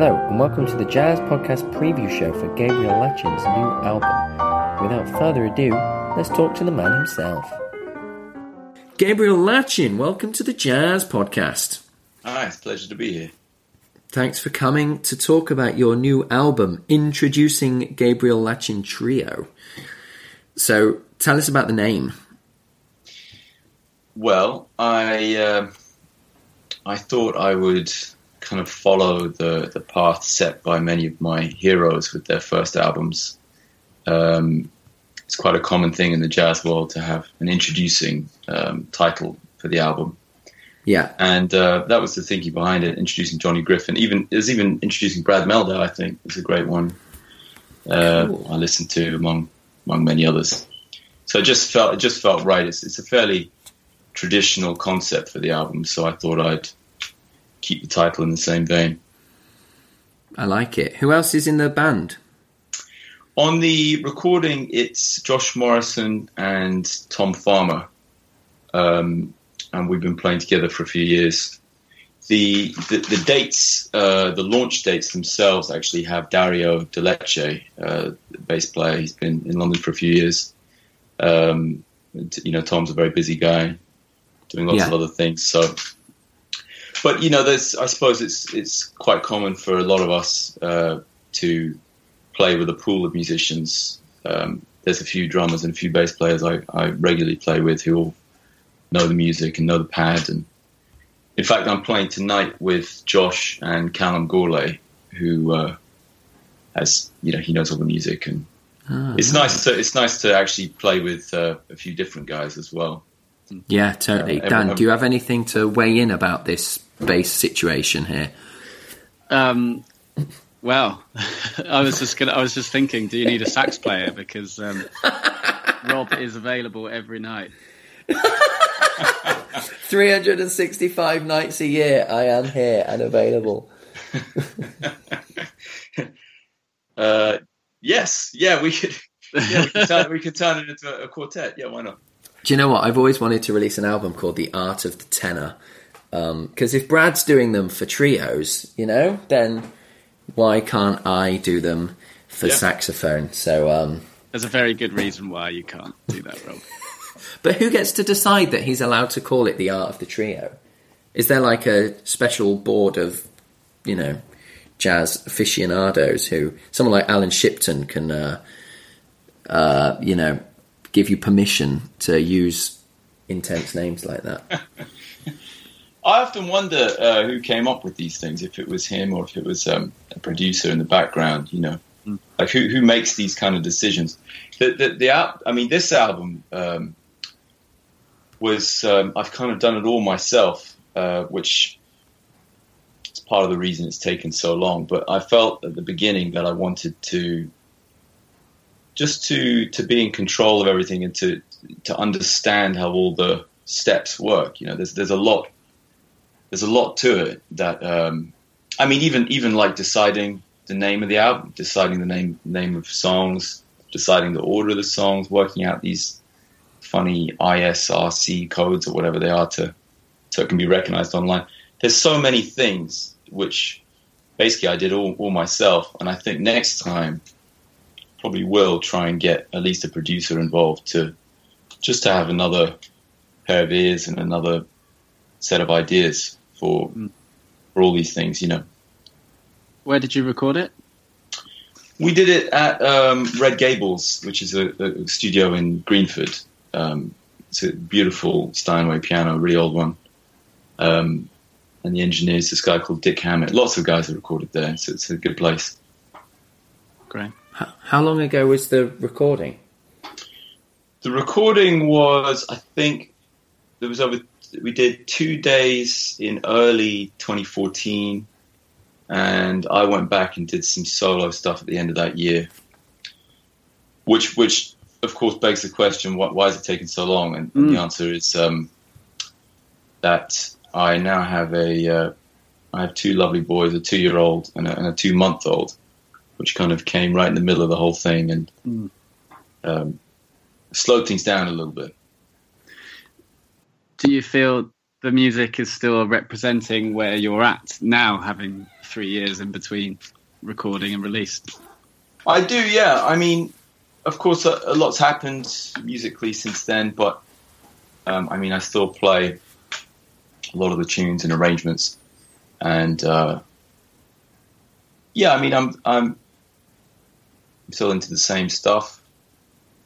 Hello and welcome to the Jazz Podcast preview show for Gabriel Latchin's new album. Without further ado, let's talk to the man himself. Gabriel Latchin, welcome to the Jazz Podcast. Hi, it's a pleasure to be here. Thanks for coming to talk about your new album, Introducing Gabriel Latchin Trio. So, tell us about the name. Well, I thought I would kind of follow the path set by many of my heroes with their first albums. It's quite a common thing in the jazz world to have an introducing title for the album. Yeah. And that was the thinking behind it, introducing Johnny Griffin. Even introducing Brad Mehldau, I think, was a great one. Cool. I listened to among many others. So it just felt right. It's a fairly traditional concept for the album, so I thought I'd keep the title in the same vein. I like it. Who else is in the band? On the recording, it's Josh Morrison and Tom Farmer, and we've been playing together for a few years. The dates, the launch dates themselves, actually have Dario Deleche, the bass player. He's been in London for a few years. Tom's a very busy guy, doing lots of other things. So, but I suppose it's quite common for a lot of us to play with a pool of musicians. There's a few drummers and a few bass players I regularly play with who all know the music and know the pad. And in fact, I'm playing tonight with Josh and Callum Gourlay, who has he knows all the music, and it's nice to actually play with a few different guys as well. Yeah, totally. Dan, do you have anything to weigh in about this bass situation here? Well, I was just thinking, do you need a sax player? Because Rob is available every night. 365 nights a year, I am here and available. Yes, we could turn it into a quartet. Yeah, why not? Do you know what? I've always wanted to release an album called The Art of the Tenor, because if Brad's doing them for trios, then why can't I do them for saxophone? So there's a very good reason why you can't do that, Rob. But who gets to decide that he's allowed to call it The Art of the Trio? Is there like a special board of, jazz aficionados who someone like Alan Shipton can, give you permission to use intense names like that? I often wonder who came up with these things, if it was him or if it was a producer in the background, Like who makes these kind of decisions. This album was, I've kind of done it all myself, which is part of the reason it's taken so long. But I felt at the beginning that I wanted to just to be in control of everything and to understand how all the steps work. There's a lot to it that, even like deciding the name of the album, deciding the name of songs, deciding the order of the songs, working out these funny ISRC codes or whatever they are so it can be recognized online. There's so many things which basically I did all myself. And I think next time probably will try and get at least a producer involved to have another pair of ears and another set of ideas for all these things. Where did you record it? We did it at Red Gables, which is a studio in Greenford. It's a beautiful Steinway piano, a really old one. And the engineer is this guy called Dick Hammett. Lots of guys have recorded there, so it's a good place. Great. How long ago was the recording? The recording was, I think, we did 2 days in early 2014, and I went back and did some solo stuff at the end of that year, which of course begs the question, why is it taking so long? And the answer is that I now have I have two lovely boys, a 2-year-old and a 2-month-old, which kind of came right in the middle of the whole thing and slowed things down a little bit. Do you feel the music is still representing where you're at now, having 3 years in between recording and release? I do, yeah. I mean, of course, a lot's happened musically since then, but I mean, I still play a lot of the tunes and arrangements, and yeah, I mean, I'm still into the same stuff.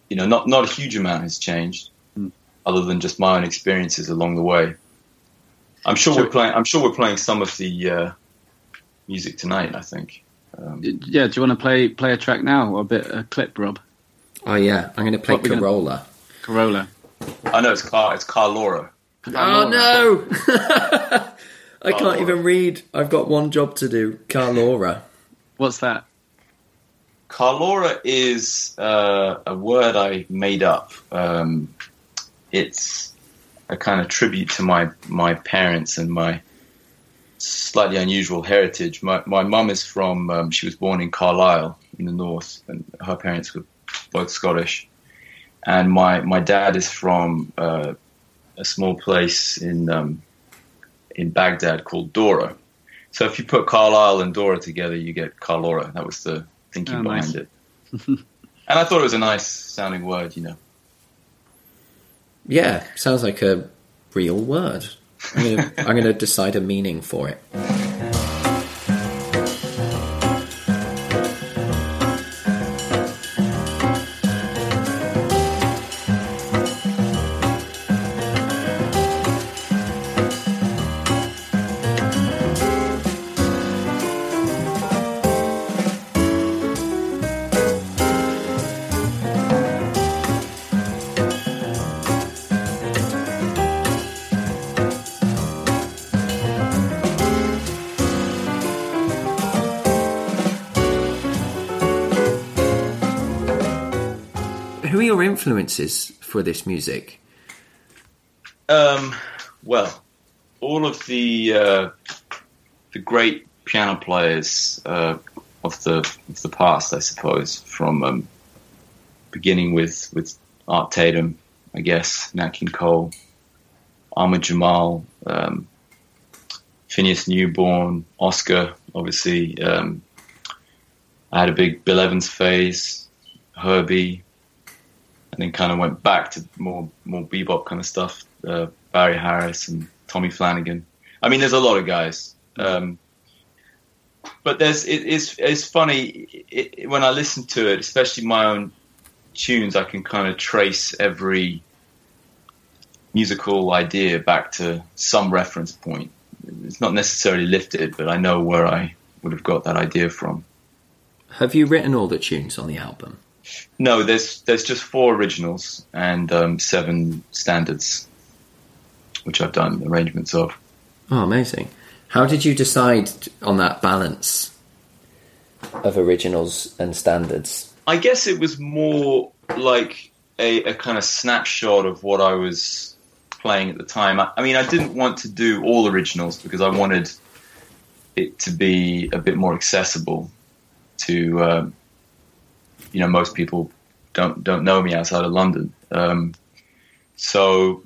You know, not a huge amount has changed, other than just my own experiences along the way. I'm sure we're playing some of the music tonight, I think. Yeah, do you want to play a track now, or a clip, Rob? Oh yeah, I'm going to play Carlora. Carlora. I know it's Carlora. Oh no! I can't even read. I've got one job to do. Carlora. What's that? Carlora is a word I made up. It's a kind of tribute to my parents and my slightly unusual heritage. My mum is from, she was born in Carlisle in the north, and her parents were both Scottish. And my dad is from a small place in Baghdad called Dora. So if you put Carlisle and Dora together, you get Carlora. That was the thinking behind it. And I thought it was a nice sounding word, you know. Yeah, sounds like a real word. I'm going to decide a meaning for it. Influences for this music? Well, all of the great piano players of the past, I suppose, from beginning with Art Tatum, I guess, Nat King Cole, Ahmad Jamal, Phineas Newborn, Oscar, obviously. I had a big Bill Evans phase, Herbie. And then kind of went back to more bebop kind of stuff. Barry Harris and Tommy Flanagan. I mean, there's a lot of guys. But it's funny, when I listen to it, especially my own tunes, I can kind of trace every musical idea back to some reference point. It's not necessarily lifted, but I know where I would have got that idea from. Have you written all the tunes on the album? No, there's just 4 originals and 7 standards, which I've done arrangements of. Oh, amazing. How did you decide on that balance of originals and standards? I guess it was more like a kind of snapshot of what I was playing at the time. I mean, I didn't want to do all originals because I wanted it to be a bit more accessible to... you know, most people don't know me outside of London. So,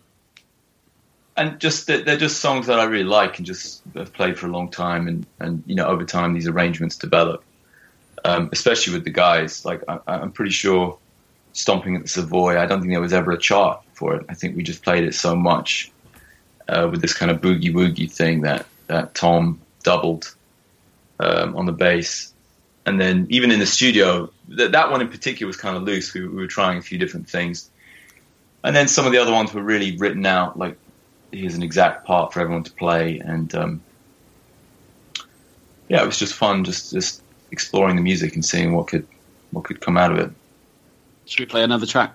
and just they're just songs that I really like and just have played for a long time. And you know, over time these arrangements develop, especially with the guys. Like I'm pretty sure Stomping at the Savoy, I don't think there was ever a chart for it. I think we just played it so much with this kind of boogie woogie thing that Tom doubled on the bass. And then even in the studio, that one in particular was kind of loose. We were trying a few different things. And then some of the other ones were really written out, like here's an exact part for everyone to play. And yeah, it was just fun just exploring the music and seeing what could come out of it. Should we play another track?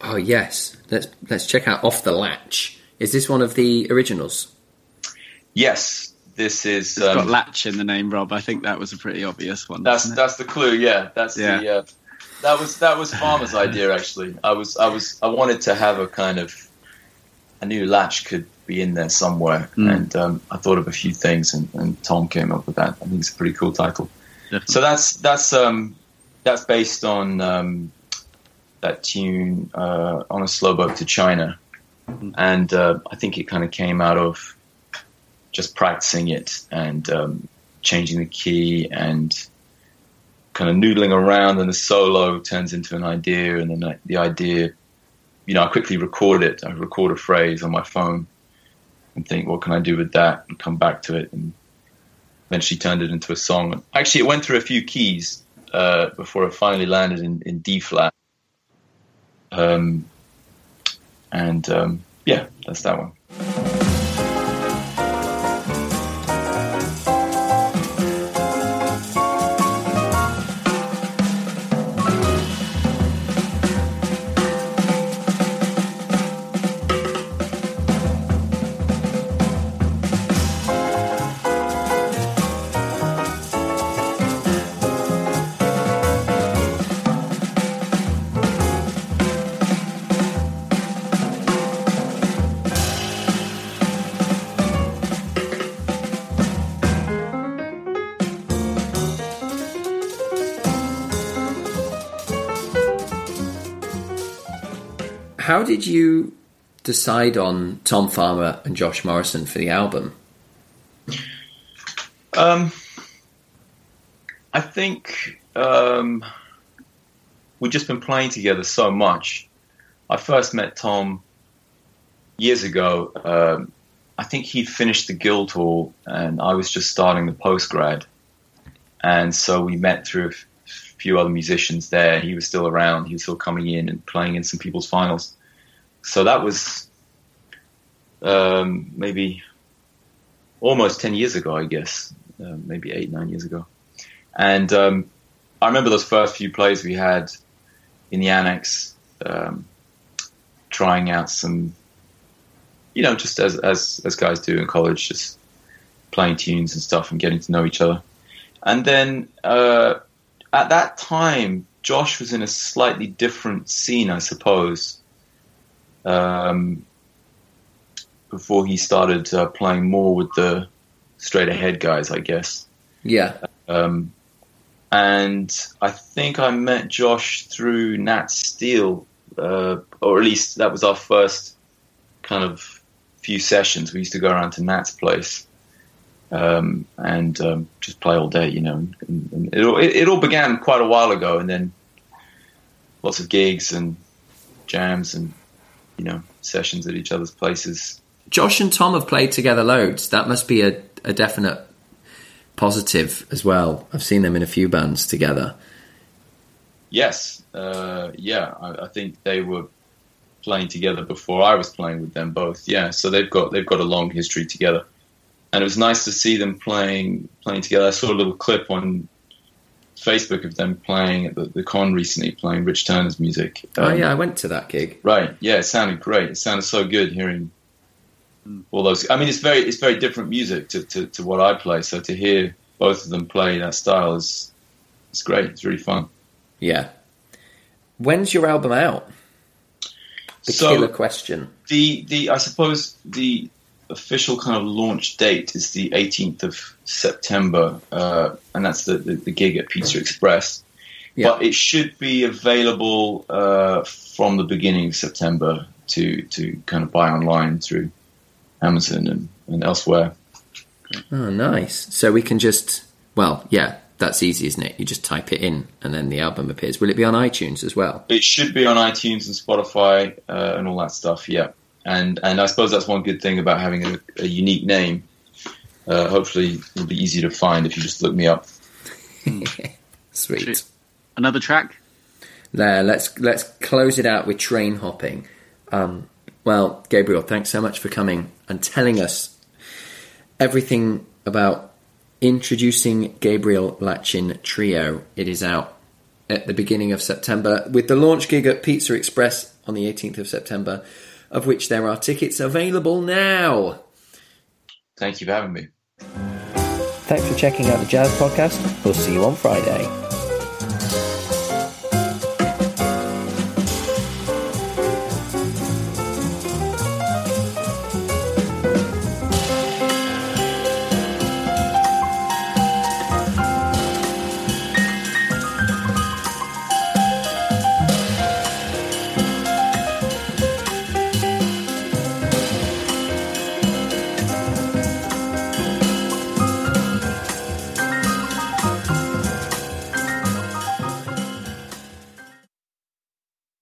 Oh, yes. Let's check out Off the Latch. Is this one of the originals? Yes. This is it's got Latch in the name, Rob. I think that was a pretty obvious one. That's the clue. Yeah, that was Farmer's idea actually. I wanted to have a kind of, I knew Latch could be in there somewhere, and I thought of a few things, and Tom came up with that. I think it's a pretty cool title. Definitely. So that's based on that tune on a slow boat to China And I think it kind of came out of just practicing it and changing the key and kind of noodling around, and the solo turns into an idea, and then the idea, you know, I quickly record it. I record a phrase on my phone and think, what can I do with that, and come back to it. And then she turned it into a song. Actually, it went through a few keys before it finally landed in D flat. Yeah, that's that one. How did you decide on Tom Farmer and Josh Morrison for the album? I think we've just been playing together so much. I first met Tom years ago. I think he'd finished the Guildhall and I was just starting the postgrad. And so we met through a few other musicians there. He was still around. He was still coming in and playing in some people's finals. So that was maybe almost 10 years ago, I guess, maybe 8-9 years ago. And I remember those first few plays we had in the annex, trying out some, you know, just as guys do in college, just playing tunes and stuff and getting to know each other. And then at that time, Josh was in a slightly different scene, I suppose, before he started playing more with the straight-ahead guys, I guess. Yeah. And I think I met Josh through Nat Steel, or at least that was our first kind of few sessions. We used to go around to Nat's place and just play all day, you know. And it all began quite a while ago, and then lots of gigs and jams and, you know, sessions at each other's places. Josh and Tom have played together loads. That must be a definite positive as well. I've seen them in a few bands together. Yes. Yeah, I think they were playing together before I was playing with them both. Yeah, so they've got a long history together. And it was nice to see them playing together. I saw a little clip on Facebook of them playing at the Con recently, playing Rich Turner's music. Oh, yeah, I went to that gig. Right, yeah, it sounded great. It sounded so good hearing all those. I mean, it's very different music to what I play, so to hear both of them play that style is great. It's really fun. Yeah. When's your album out? The killer question. I suppose the official kind of launch date is the 18th of September, and that's the gig at Pizza Express. Yeah. But it should be available from the beginning of September to kind of buy online through Amazon and elsewhere. Oh, nice. So we can just, well, yeah, that's easy, isn't it? You just type it in and then the album appears. Will it be on iTunes as well? It should be on iTunes and Spotify and all that stuff, yeah. And I suppose that's one good thing about having a unique name. Hopefully it'll be easy to find if you just look me up. Sweet. Another track? There, let's close it out with Train Hopping. Well, Gabriel, thanks so much for coming and telling us everything about introducing Gabriel Latchin Trio. It is out at the beginning of September with the launch gig at Pizza Express on the 18th of September. Of which there are tickets available now. Thank you for having me. Thanks for checking out the Jazz Podcast. We'll see you on Friday.